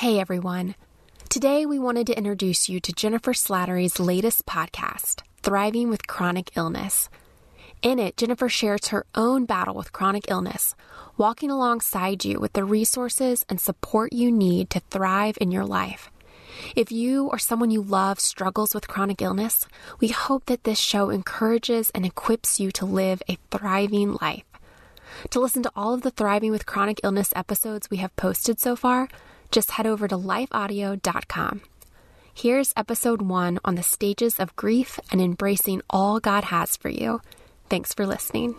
Hey everyone. Today we wanted to introduce you to Jennifer Slattery's latest podcast, Thriving with Chronic Illness. In it, Jennifer shares her own battle with chronic illness, walking alongside you with the resources and support you need to thrive in your life. If you or someone you love struggles with chronic illness, we hope that this show encourages and equips you to live a thriving life. To listen to all of the Thriving with Chronic Illness episodes we have posted so far, just head over to lifeaudio.com. Here's episode 1 on the stages of grief and embracing all God has for you. Thanks for listening.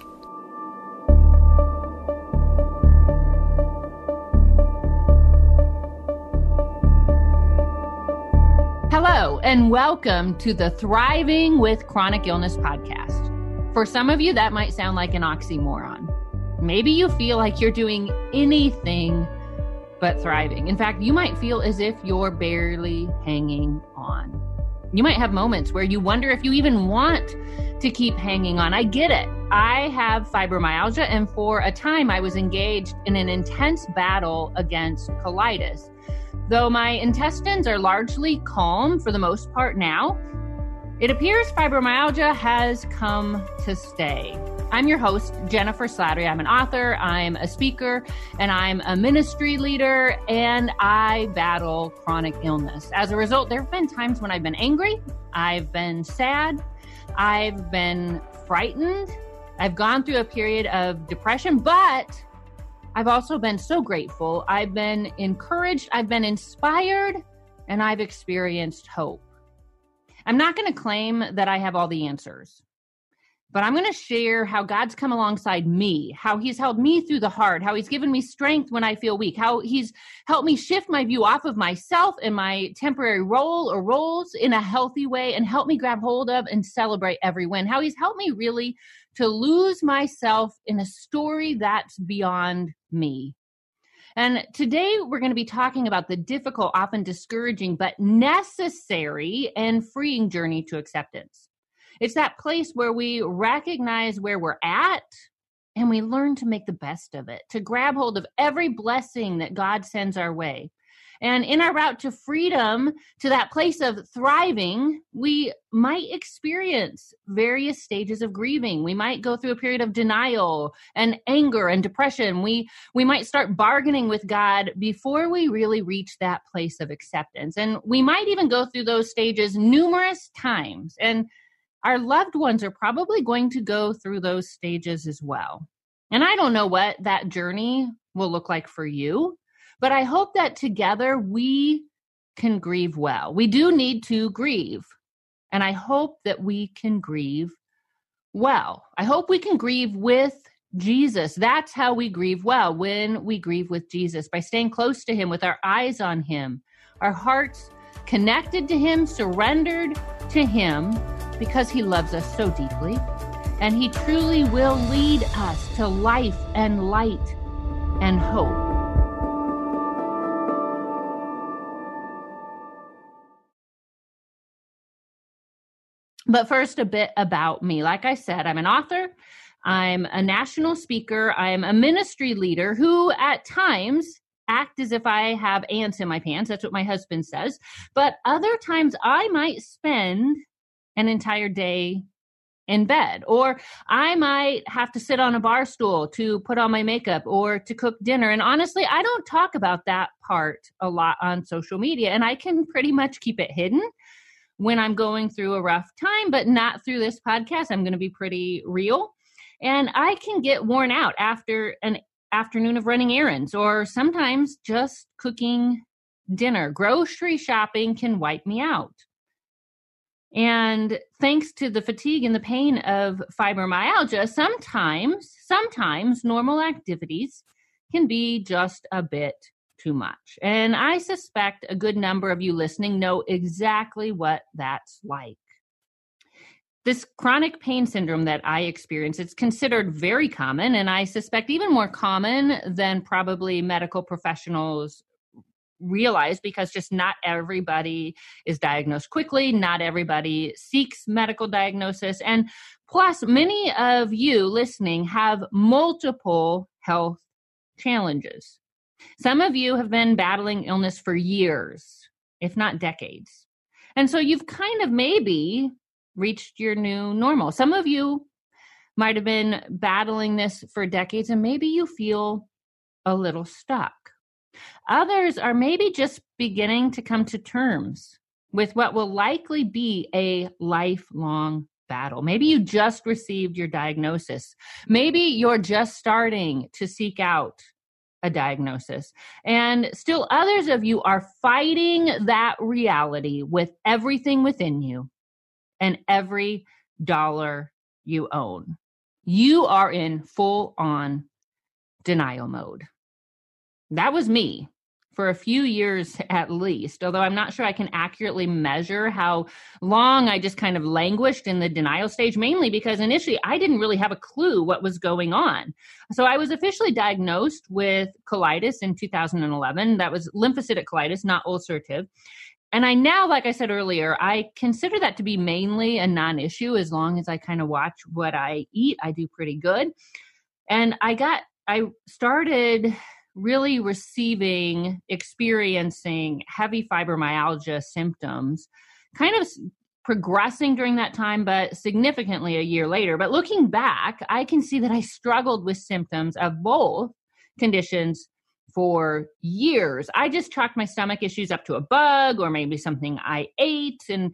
Hello, and welcome to the Thriving with Chronic Illness podcast. For some of you, that might sound like an oxymoron. Maybe you feel like you're doing anything but thriving. In fact, you might feel as if you're barely hanging on. You might have moments where you wonder if you even want to keep hanging on. I get it. I have fibromyalgia, and for a time I was engaged in an intense battle against colitis. Though my intestines are largely calm for the most part now, it appears fibromyalgia has come to stay. I'm your host, Jennifer Slattery. I'm an author, I'm a speaker, and I'm a ministry leader, and I battle chronic illness. As a result, there have been times when I've been angry, I've been sad, I've been frightened, I've gone through a period of depression, but I've also been so grateful. I've been encouraged, I've been inspired, and I've experienced hope. I'm not going to claim that I have all the answers, but I'm going to share how God's come alongside me, how he's held me through the hard, how he's given me strength when I feel weak, how he's helped me shift my view off of myself and my temporary role or roles in a healthy way and help me grab hold of and celebrate every win, how he's helped me really to lose myself in a story that's beyond me. And today we're going to be talking about the difficult, often discouraging, but necessary and freeing journey to acceptance. It's that place where we recognize where we're at and we learn to make the best of it, to grab hold of every blessing that God sends our way. And in our route to freedom, to that place of thriving, we might experience various stages of grieving. We might go through a period of denial and anger and depression. We might start bargaining with God before we really reach that place of acceptance. And we might even go through those stages numerous times. And our loved ones are probably going to go through those stages as well. And I don't know what that journey will look like for you. But I hope that together we can grieve well. We do need to grieve. And I hope that we can grieve well. I hope we can grieve with Jesus. That's how we grieve well, when we grieve with Jesus, by staying close to him, with our eyes on him, our hearts connected to him, surrendered to him, because he loves us so deeply. And he truly will lead us to life and light and hope. But first, a bit about me. Like I said, I'm an author, I'm a national speaker, I'm a ministry leader who at times act as if I have ants in my pants. That's what my husband says. But other times I might spend an entire day in bed, or I might have to sit on a bar stool to put on my makeup or to cook dinner. And honestly, I don't talk about that part a lot on social media, and I can pretty much keep it hidden when I'm going through a rough time, but not through this podcast. I'm going to be pretty real. And I can get worn out after an afternoon of running errands, or sometimes just cooking dinner. Grocery shopping can wipe me out. And thanks to the fatigue and the pain of fibromyalgia, sometimes normal activities can be just a bit too much. And I suspect a good number of you listening know exactly what that's like. This chronic pain syndrome that I experience, it's considered very common, and I suspect even more common than probably medical professionals realize, because just not everybody is diagnosed quickly. Not everybody seeks medical diagnosis. And plus, many of you listening have multiple health challenges. Some of you have been battling illness for years, if not decades. And so you've kind of maybe reached your new normal. Some of you might have been battling this for decades, and maybe you feel a little stuck. Others are maybe just beginning to come to terms with what will likely be a lifelong battle. Maybe you just received your diagnosis. Maybe you're just starting to seek out a diagnosis. And still others of you are fighting that reality with everything within you and every dollar you own. You are in full-on denial mode. That was me for a few years at least, although I'm not sure I can accurately measure how long I just kind of languished in the denial stage, mainly because initially I didn't really have a clue what was going on. So I was officially diagnosed with colitis in 2011. That was lymphocytic colitis, not ulcerative. And I now, like I said earlier, I consider that to be mainly a non-issue. As long as I kind of watch what I eat, I do pretty good. And I started really experiencing heavy fibromyalgia symptoms, kind of progressing during that time, but significantly a year later. But looking back, I can see that I struggled with symptoms of both conditions for years. I just chalked my stomach issues up to a bug or maybe something I ate, and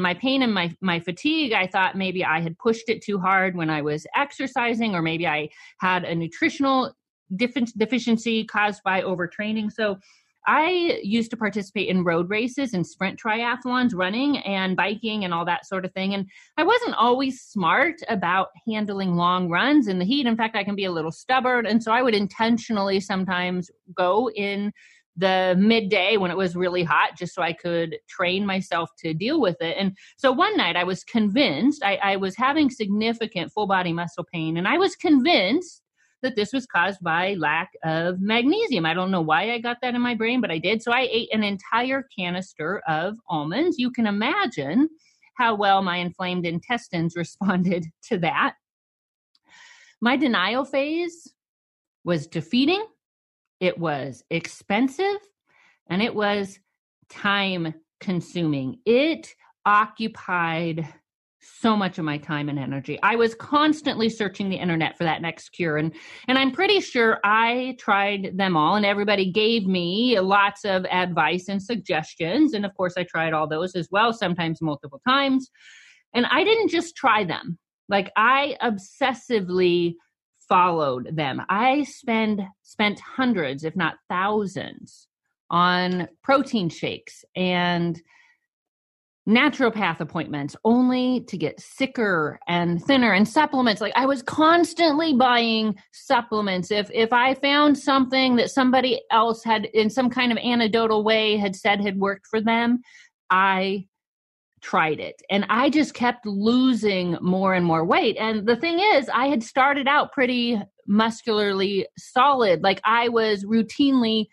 my pain and my fatigue, I thought maybe I had pushed it too hard when I was exercising, or maybe I had a nutritional deficiency caused by overtraining. So I used to participate in road races and sprint triathlons, running and biking and all that sort of thing. And I wasn't always smart about handling long runs in the heat. In fact, I can be a little stubborn. And so I would intentionally sometimes go in the midday when it was really hot, just so I could train myself to deal with it. And so one night I was convinced, I was having significant full body muscle pain, and I was convinced that this was caused by lack of magnesium. I don't know why I got that in my brain, but I did. So I ate an entire canister of almonds. You can imagine how well my inflamed intestines responded to that. My denial phase was defeating. It was expensive, and it was time consuming. It occupied so much of my time and energy. I was constantly searching the internet for that next cure. And I'm pretty sure I tried them all, and everybody gave me lots of advice and suggestions. And of course, I tried all those as well, sometimes multiple times. And I didn't just try them. Like, I obsessively followed them. I spent hundreds, if not thousands, on protein shakes and naturopath appointments, only to get sicker and thinner, and supplements. Like, I was constantly buying supplements. If I found something that somebody else had in some kind of anecdotal way had said had worked for them, I tried it. And I just kept losing more and more weight. And the thing is, I had started out pretty muscularly solid. Like, I was routinely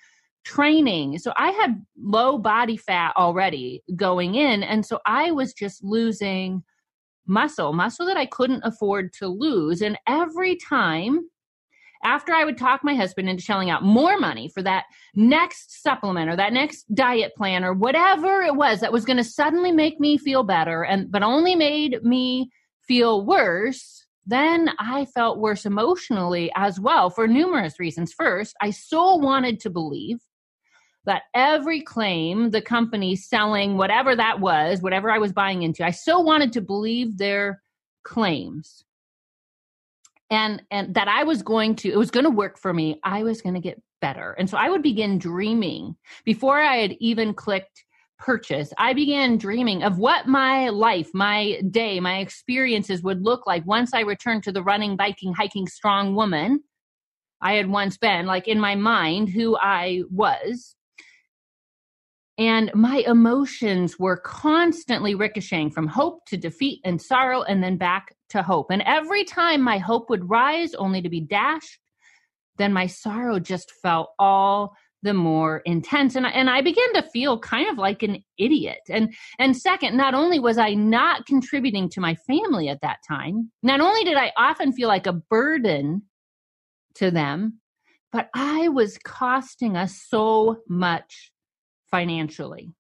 training. So I had low body fat already going in. And so I was just losing muscle that I couldn't afford to lose. And every time after I would talk my husband into shelling out more money for that next supplement or that next diet plan or whatever it was that was going to suddenly make me feel better, but only made me feel worse, then I felt worse emotionally as well for numerous reasons. First, I so wanted to believe that every claim the company selling whatever that was, whatever I was buying into, I so wanted to believe their claims. And that I was it was going to work for me. I was going to get better. And so I would begin dreaming before I had even clicked purchase. I began dreaming of what my life, my day, my experiences would look like once I returned to the running, biking, hiking, strong woman I had once been, like in my mind, who I was. And my emotions were constantly ricocheting from hope to defeat and sorrow, and then back to hope. And every time my hope would rise only to be dashed, then my sorrow just fell all the more intense. And I began to feel kind of like an idiot. And second, not only was I not contributing to my family at that time, not only did I often feel like a burden to them, but I was costing us so much financially.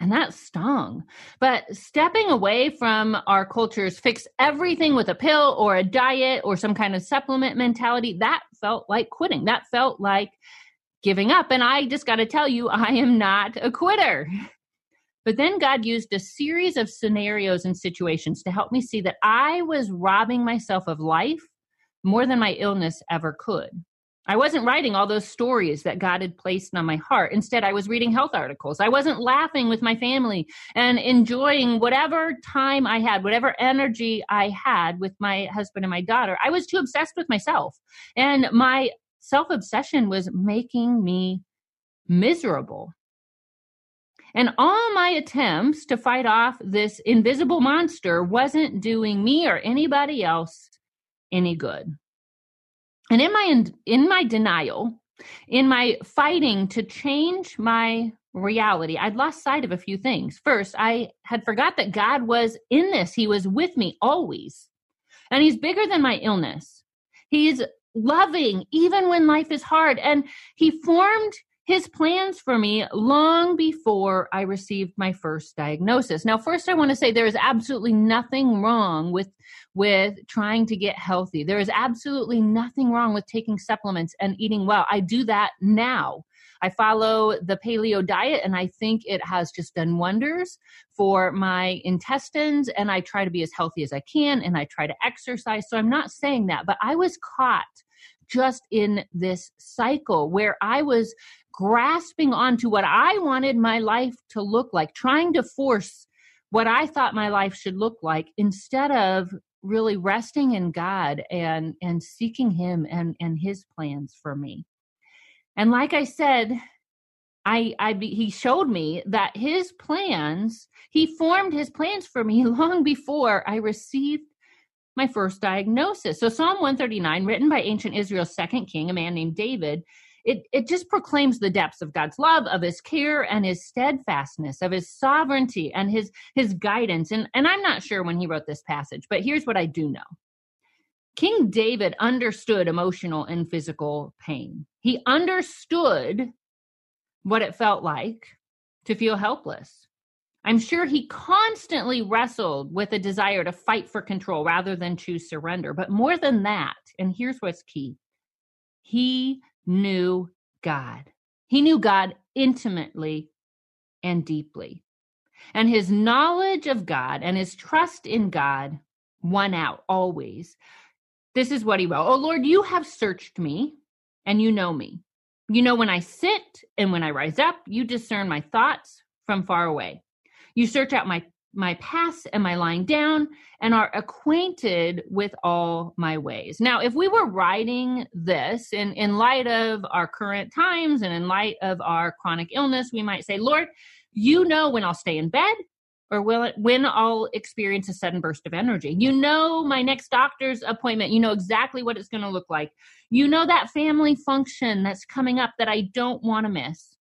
And that stung. But stepping away from our culture's fix everything with a pill or a diet or some kind of supplement mentality, that felt like quitting. That felt like giving up. And I just got to tell you, I am not a quitter. But then God used a series of scenarios and situations to help me see that I was robbing myself of life more than my illness ever could. I wasn't writing all those stories that God had placed on my heart. Instead, I was reading health articles. I wasn't laughing with my family and enjoying whatever time I had, whatever energy I had with my husband and my daughter. I was too obsessed with myself. And my self-obsession was making me miserable. And all my attempts to fight off this invisible monster wasn't doing me or anybody else any good. And in my denial, in my fighting to change my reality, I'd lost sight of a few things. First, I had forgot that God was in this. He was with me always. And he's bigger than my illness. He's loving even when life is hard. And he formed his plans for me long before I received my first diagnosis. Now, first, I want to say there is absolutely nothing wrong with trying to get healthy. There is absolutely nothing wrong with taking supplements and eating well. I do that now. I follow the paleo diet, and I think it has just done wonders for my intestines, and I try to be as healthy as I can, and I try to exercise. So I'm not saying that, but I was caught just in this cycle where I was grasping onto what I wanted my life to look like, trying to force what I thought my life should look like instead of really resting in God and seeking him and his plans for me. And like I said, he showed me that he formed his plans for me long before I received my first diagnosis. So Psalm 139, written by ancient Israel's second king, a man named David, it just proclaims the depths of God's love, of his care, and his steadfastness, of his sovereignty, and his guidance. And I'm not sure when he wrote this passage, but here's what I do know. King David understood emotional and physical pain. He understood what it felt like to feel helpless. I'm sure he constantly wrestled with a desire to fight for control rather than choose surrender. But more than that, and here's what's key, he knew God. He knew God intimately and deeply. And his knowledge of God and his trust in God won out always. This is what he wrote. Oh, Lord, you have searched me and you know me. You know when I sit and when I rise up, you discern my thoughts from far away. You search out my paths and my lying down and are acquainted with all my ways. Now, if we were writing this in light of our current times and in light of our chronic illness, we might say, Lord, you know when I'll stay in bed or when I'll experience a sudden burst of energy. You know my next doctor's appointment. You know exactly what it's going to look like. You know that family function that's coming up that I don't want to miss.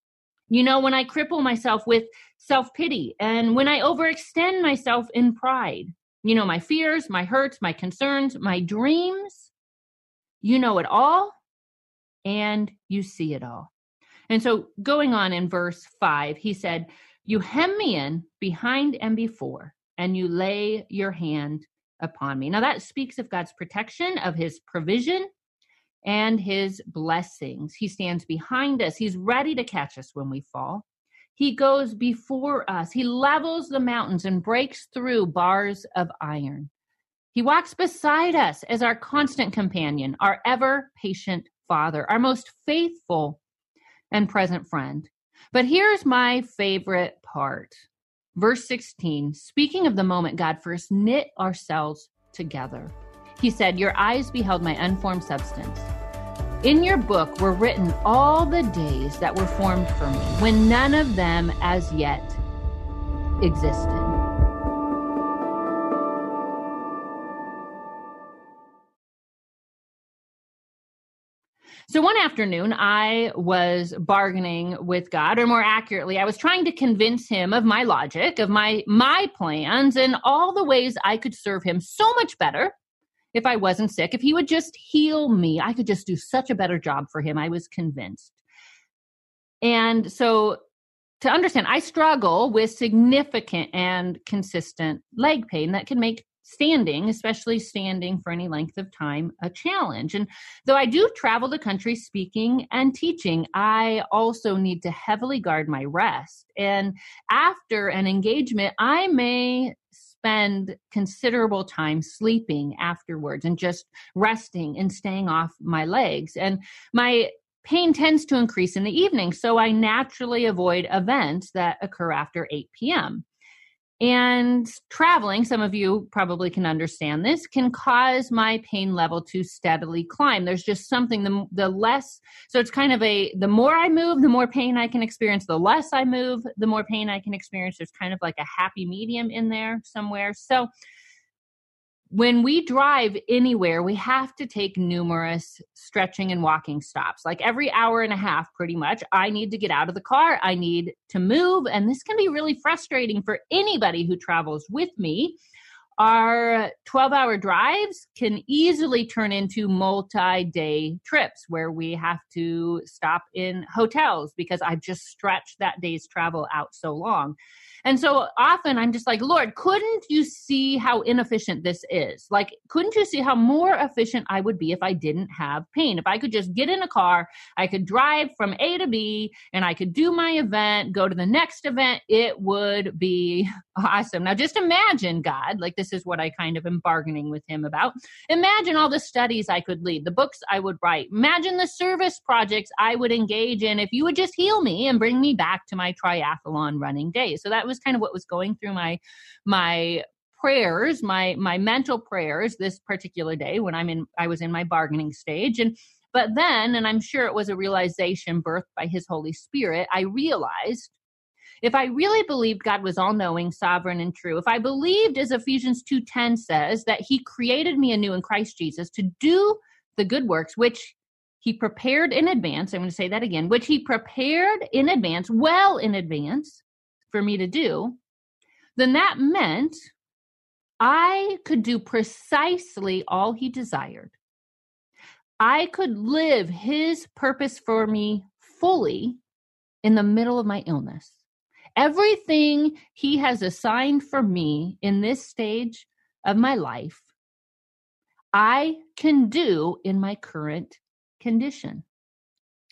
You know when I cripple myself with self-pity and when I overextend myself in pride. You know my fears, my hurts, my concerns, my dreams. You know it all and you see it all. And so going on in verse 5, he said, you hem me in behind and before, and you lay your hand upon me. Now that speaks of God's protection, of his provision, and his blessings. He stands behind us. He's ready to catch us when we fall. He goes before us. He levels the mountains and breaks through bars of iron. He walks beside us as our constant companion, our ever-patient Father, our most faithful and present friend. But here's my favorite part. Verse 16, speaking of the moment God first knit ourselves together. He said, your eyes beheld my unformed substance. In your book were written all the days that were formed for me, when none of them as yet existed. So one afternoon, I was bargaining with God, or more accurately, I was trying to convince him of my logic, of my plans, and all the ways I could serve him so much better if I wasn't sick, if he would just heal me, I could just do such a better job for him. I was convinced. And so to understand, I struggle with significant and consistent leg pain that can make standing, especially standing for any length of time, a challenge. And though I do travel the country speaking and teaching, I also need to heavily guard my rest. And after an engagement, I may spend considerable time sleeping afterwards and just resting and staying off my legs. And my pain tends to increase in the evening, so I naturally avoid events that occur after 8 p.m. And traveling, some of you probably can understand this, can cause my pain level to steadily climb. There's just something, the less, so it's kind of a, the more I move, the more pain I can experience. The less I move, the more pain I can experience. There's kind of like a happy medium in there somewhere. So when we drive anywhere, we have to take numerous stretching and walking stops. Like every hour and a half, pretty much, I need to get out of the car. I need to move. And this can be really frustrating for anybody who travels with me. Our 12-hour drives can easily turn into multi-day trips where we have to stop in hotels because I've just stretched that day's travel out so long. And so often I'm just like, Lord, couldn't you see how inefficient this is? Like, couldn't you see how more efficient I would be if I didn't have pain? If I could just get in a car, I could drive from A to B, and I could do my event, go to the next event, it would be awesome. Now just imagine, God, like this is what I kind of am bargaining with him about. Imagine all the studies I could lead, the books I would write. Imagine the service projects I would engage in if you would just heal me and bring me back to my triathlon running days. So that was kind of what was going through my prayers, my mental prayers this particular day when I was in my bargaining stage. But then, and I'm sure it was a realization birthed by his Holy Spirit, I realized if I really believed God was all-knowing, sovereign, and true, if I believed, as Ephesians 2.10 says, that he created me anew in Christ Jesus to do the good works, which he prepared in advance, I'm going to say that again, which he prepared in advance, well in advance for me to do, then that meant I could do precisely all he desired. I could live his purpose for me fully in the middle of my illness. Everything he has assigned for me in this stage of my life, I can do in my current condition.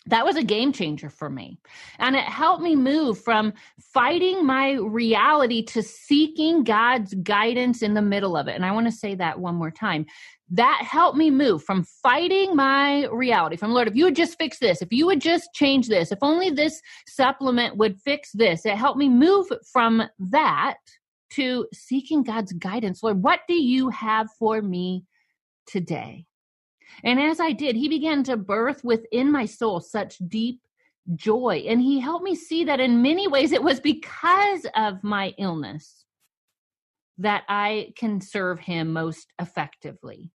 That was a game changer for me. And it helped me move from fighting my reality to seeking God's guidance in the middle of it. And I want to say that one more time. That helped me move from fighting my reality, from Lord, if you would just fix this, if you would just change this, if only this supplement would fix this. It helped me move from that to seeking God's guidance. Lord, what do you have for me today? And as I did, he began to birth within my soul such deep joy. And he helped me see that in many ways it was because of my illness that I can serve him most effectively.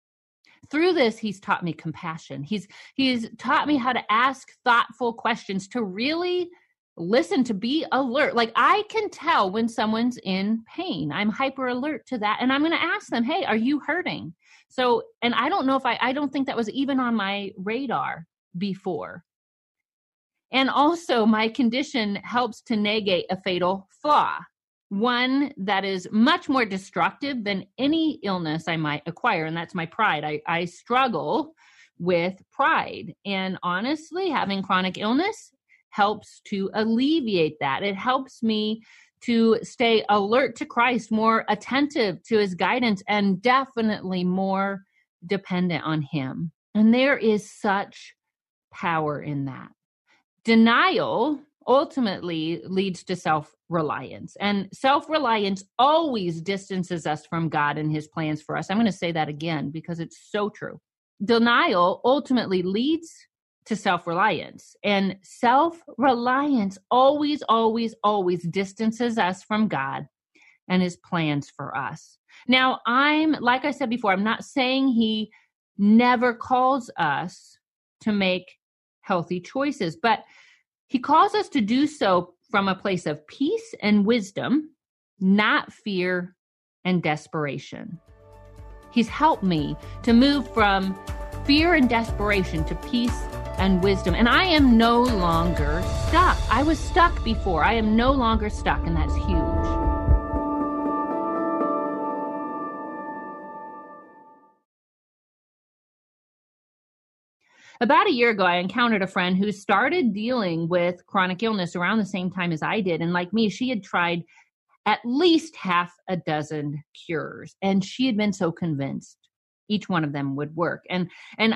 Through this, he's taught me compassion. He's taught me how to ask thoughtful questions, to really listen, to be alert. Like I can tell when someone's in pain. I'm hyper alert to that. And I'm going to ask them, hey, are you hurting? So, and I don't know if I don't think that was even on my radar before. And also my condition helps to negate a fatal flaw, one that is much more destructive than any illness I might acquire. And that's my pride. I struggle with pride. And honestly, having chronic illness helps to alleviate that. It helps me to stay alert to Christ, more attentive to his guidance, and definitely more dependent on him. And there is such power in that. Denial ultimately leads to self-reliance. And self-reliance always distances us from God and his plans for us. I'm going to say that again because it's so true. Denial ultimately leads to self-reliance. And self-reliance always, always, always distances us from God and his plans for us. Now, like I said before, I'm not saying he never calls us to make healthy choices, but he calls us to do so from a place of peace and wisdom, not fear and desperation. He's helped me to move from fear and desperation to peace and wisdom. And I am no longer stuck. I was stuck before. I am no longer stuck, and that's huge. About a year ago, I encountered a friend who started dealing with chronic illness around the same time as I did. And like me, she had tried at least half a dozen cures, and she had been so convinced each one of them would work. And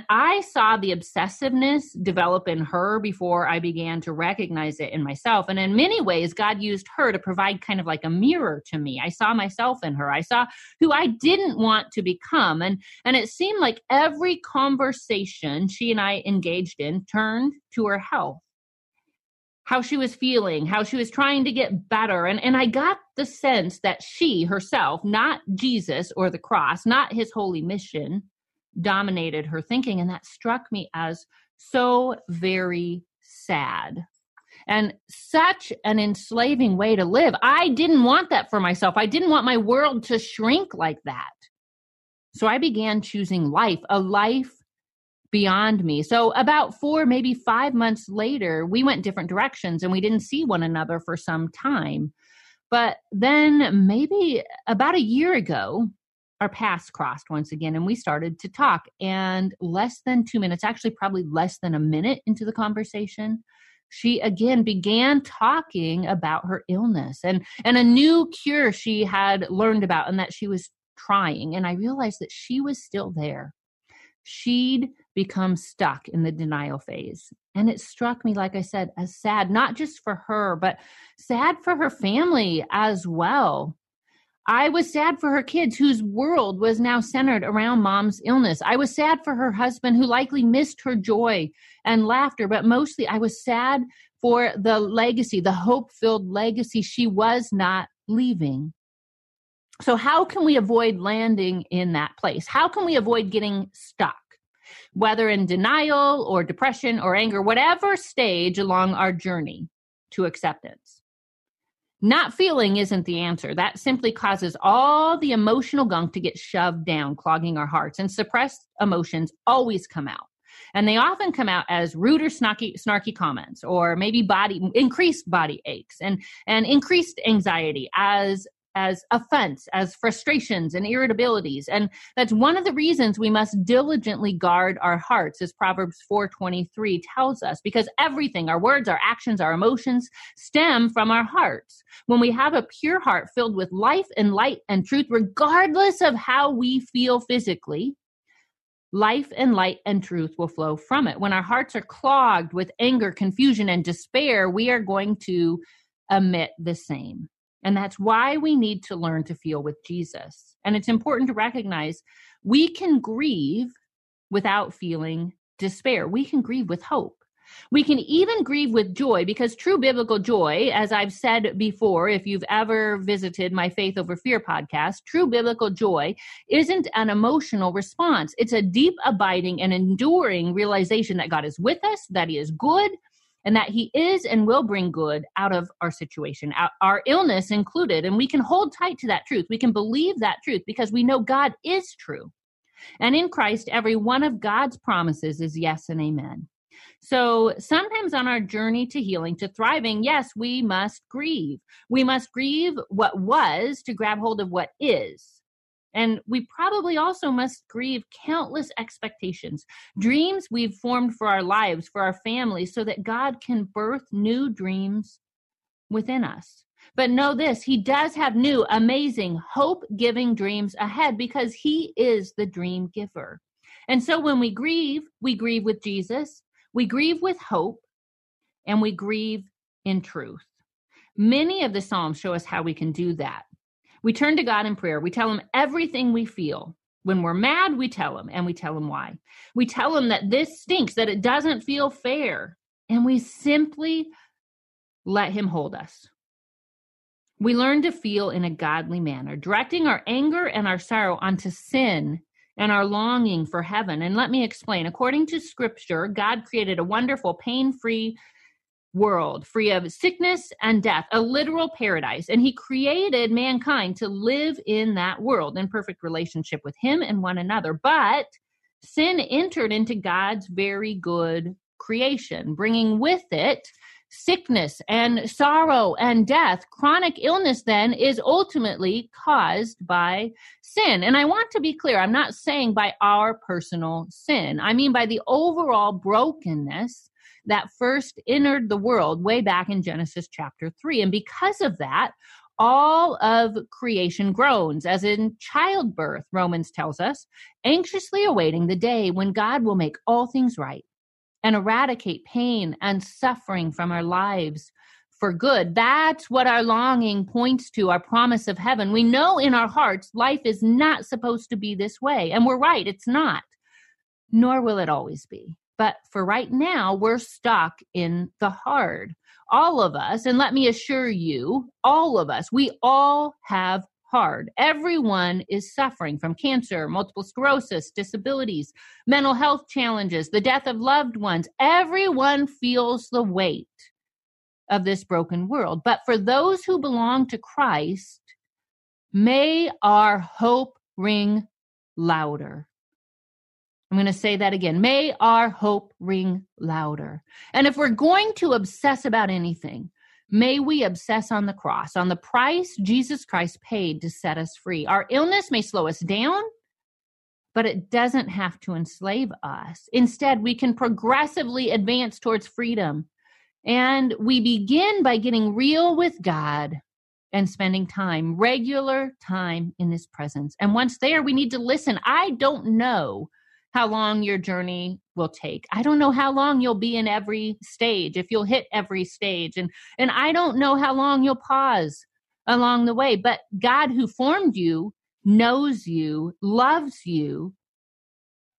I saw the obsessiveness develop in her before I began to recognize it in myself. And in many ways, God used her to provide kind of like a mirror to me. I saw myself in her. I saw who I didn't want to become. And it seemed like every conversation she and I engaged in turned to her health, how she was feeling, how she was trying to get better. And I got the sense that she herself, not Jesus or the cross, not his holy mission, dominated her thinking. And that struck me as so very sad and such an enslaving way to live. I didn't want that for myself. I didn't want my world to shrink like that. So I began choosing life, a life beyond me. So about 4, maybe 5 months later, we went different directions and we didn't see one another for some time. But then maybe about a year ago, our paths crossed once again and we started to talk. And less than 2 minutes, actually probably less than a minute into the conversation, she again began talking about her illness and a new cure she had learned about and that she was trying. And I realized that she was still there. She'd become stuck in the denial phase. And it struck me, like I said, as sad, not just for her, but sad for her family as well. I was sad for her kids, whose world was now centered around mom's illness. I was sad for her husband, who likely missed her joy and laughter, but mostly I was sad for the legacy, the hope-filled legacy she was not leaving. So how can we avoid landing in that place? How can we avoid getting stuck, whether in denial or depression or anger, whatever stage along our journey to acceptance? Not feeling isn't the answer. That simply causes all the emotional gunk to get shoved down, clogging our hearts. And suppressed emotions always come out. And they often come out as rude or snarky comments, or maybe increased body aches and increased anxiety as offense, as frustrations and irritabilities. And that's one of the reasons we must diligently guard our hearts, as Proverbs 4:23 tells us, because everything, our words, our actions, our emotions, stem from our hearts. When we have a pure heart filled with life and light and truth, regardless of how we feel physically, life and light and truth will flow from it. When our hearts are clogged with anger, confusion, and despair, we are going to emit the same. And that's why we need to learn to feel with Jesus. And it's important to recognize we can grieve without feeling despair. We can grieve with hope. We can even grieve with joy, because true biblical joy, as I've said before, if you've ever visited my Faith Over Fear podcast, true biblical joy isn't an emotional response. It's a deep, abiding, and enduring realization that God is with us, that he is good, and that he is and will bring good out of our situation, our illness included. And we can hold tight to that truth. We can believe that truth because we know God is true. And in Christ, every one of God's promises is yes and amen. So sometimes on our journey to healing, to thriving, yes, we must grieve. We must grieve what was to grab hold of what is. And we probably also must grieve countless expectations, dreams we've formed for our lives, for our families, so that God can birth new dreams within us. But know this, he does have new, amazing, hope-giving dreams ahead, because he is the dream giver. And so when we grieve with Jesus, we grieve with hope, and we grieve in truth. Many of the Psalms show us how we can do that. We turn to God in prayer. We tell him everything we feel. When we're mad, we tell him, and we tell him why. We tell him that this stinks, that it doesn't feel fair, and we simply let him hold us. We learn to feel in a godly manner, directing our anger and our sorrow onto sin and our longing for heaven. And let me explain. According to Scripture, God created a wonderful, pain-free world, free of sickness and death, a literal paradise. And he created mankind to live in that world in perfect relationship with him and one another. But sin entered into God's very good creation, bringing with it sickness and sorrow and death. Chronic illness then is ultimately caused by sin. And I want to be clear, I'm not saying by our personal sin. I mean by the overall brokenness that first entered the world way back in Genesis chapter 3. And because of that, all of creation groans, as in childbirth, Romans tells us, anxiously awaiting the day when God will make all things right and eradicate pain and suffering from our lives for good. That's what our longing points to, our promise of heaven. We know in our hearts life is not supposed to be this way. And we're right, it's not, nor will it always be. But for right now, we're stuck in the hard. All of us, and let me assure you, all of us, we all have hard. Everyone is suffering from cancer, multiple sclerosis, disabilities, mental health challenges, the death of loved ones. Everyone feels the weight of this broken world. But for those who belong to Christ, may our hope ring louder. I'm going to say that again. May our hope ring louder. And if we're going to obsess about anything, may we obsess on the cross, on the price Jesus Christ paid to set us free. Our illness may slow us down, but it doesn't have to enslave us. Instead, we can progressively advance towards freedom. And we begin by getting real with God and spending time, regular time in his presence. And once there, we need to listen. I don't know how long your journey will take. I don't know how long you'll be in every stage, if you'll hit every stage. And I don't know how long you'll pause along the way. But God, who formed you, knows you, loves you,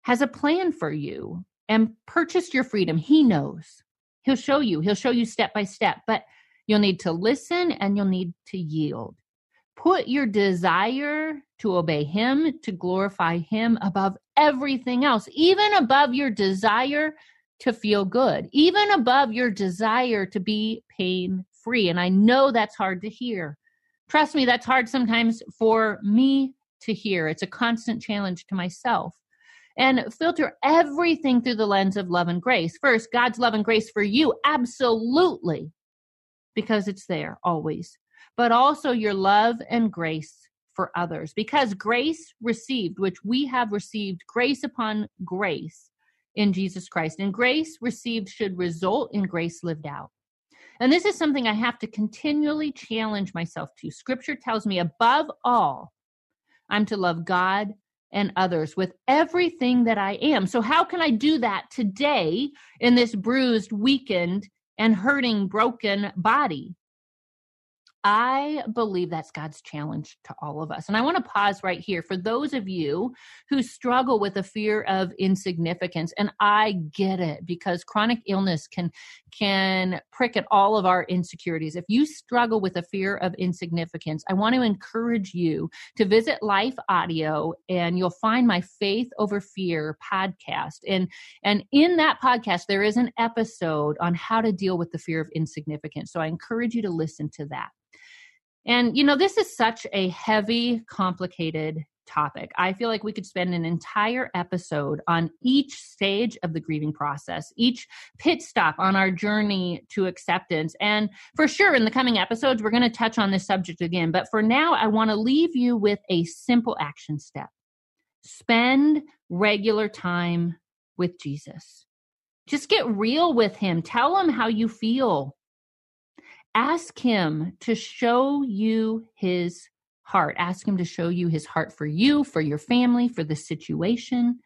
has a plan for you, and purchased your freedom. He knows. He'll show you. He'll show you step by step. But you'll need to listen and you'll need to yield. Put your desire to obey him, to glorify him above everything else, even above your desire to feel good, even above your desire to be pain-free. And I know that's hard to hear. Trust me, that's hard sometimes for me to hear. It's a constant challenge to myself. And filter everything through the lens of love and grace. First, God's love and grace for you, absolutely, because it's there always. But also your love and grace for others. Because grace received, which we have received, grace upon grace in Jesus Christ. And grace received should result in grace lived out. And this is something I have to continually challenge myself to. Scripture tells me, above all, I'm to love God and others with everything that I am. So how can I do that today in this bruised, weakened, and hurting, broken body? I believe that's God's challenge to all of us. And I want to pause right here for those of you who struggle with a fear of insignificance. And I get it, because chronic illness can prick at all of our insecurities. If you struggle with a fear of insignificance, I want to encourage you to visit Life Audio, and you'll find my Faith Over Fear podcast. And in that podcast, there is an episode on how to deal with the fear of insignificance. So I encourage you to listen to that. And, you know, this is such a heavy, complicated topic. I feel like we could spend an entire episode on each stage of the grieving process, each pit stop on our journey to acceptance. And for sure, in the coming episodes, we're going to touch on this subject again. But for now, I want to leave you with a simple action step. Spend regular time with Jesus. Just get real with him. Tell him how you feel. Ask him to show you his heart. Ask him to show you his heart for you, for your family, for the situation,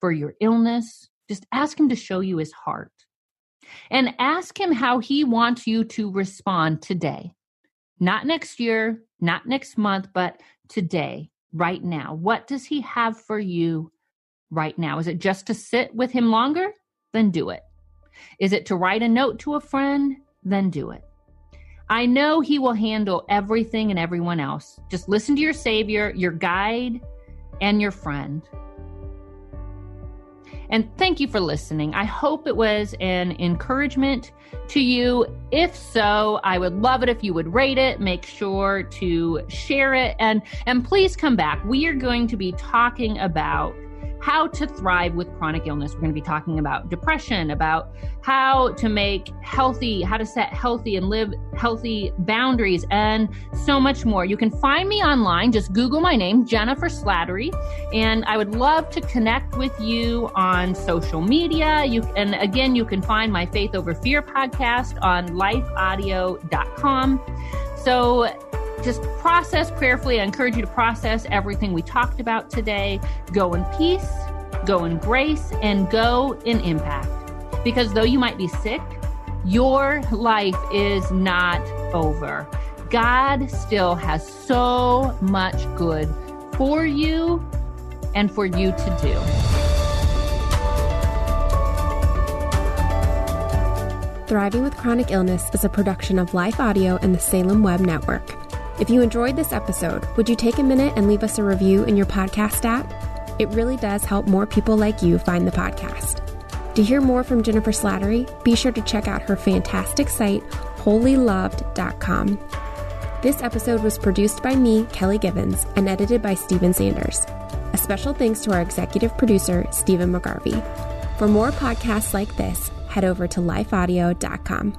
for your illness. Just ask him to show you his heart. And ask him how he wants you to respond today. Not next year, not next month, but today, right now. What does he have for you right now? Is it just to sit with him longer? Then do it. Is it to write a note to a friend? Then do it. I know he will handle everything and everyone else. Just listen to your Savior, your guide, and your friend. And thank you for listening. I hope it was an encouragement to you. If so, I would love it if you would rate it, make sure to share it, and please come back. We are going to be talking about how to thrive with chronic illness. We're going to be talking about depression, about how to set healthy and live healthy boundaries, and so much more. You can find me online. Just Google my name, Jennifer Slattery, and I would love to connect with you on social media. And again, you can find my Faith Over Fear podcast on lifeaudio.com. So just process prayerfully. I encourage you to process everything we talked about today. Go in peace, go in grace, and go in impact. Because though you might be sick, your life is not over. God still has so much good for you and for you to do. Thriving with Chronic Illness is a production of Life Audio and the Salem Web Network. If you enjoyed this episode, would you take a minute and leave us a review in your podcast app? It really does help more people like you find the podcast. To hear more from Jennifer Slattery, be sure to check out her fantastic site, holyloved.com. This episode was produced by me, Kelly Givens, and edited by Stephen Sanders. A special thanks to our executive producer, Stephen McGarvey. For more podcasts like this, head over to lifeaudio.com.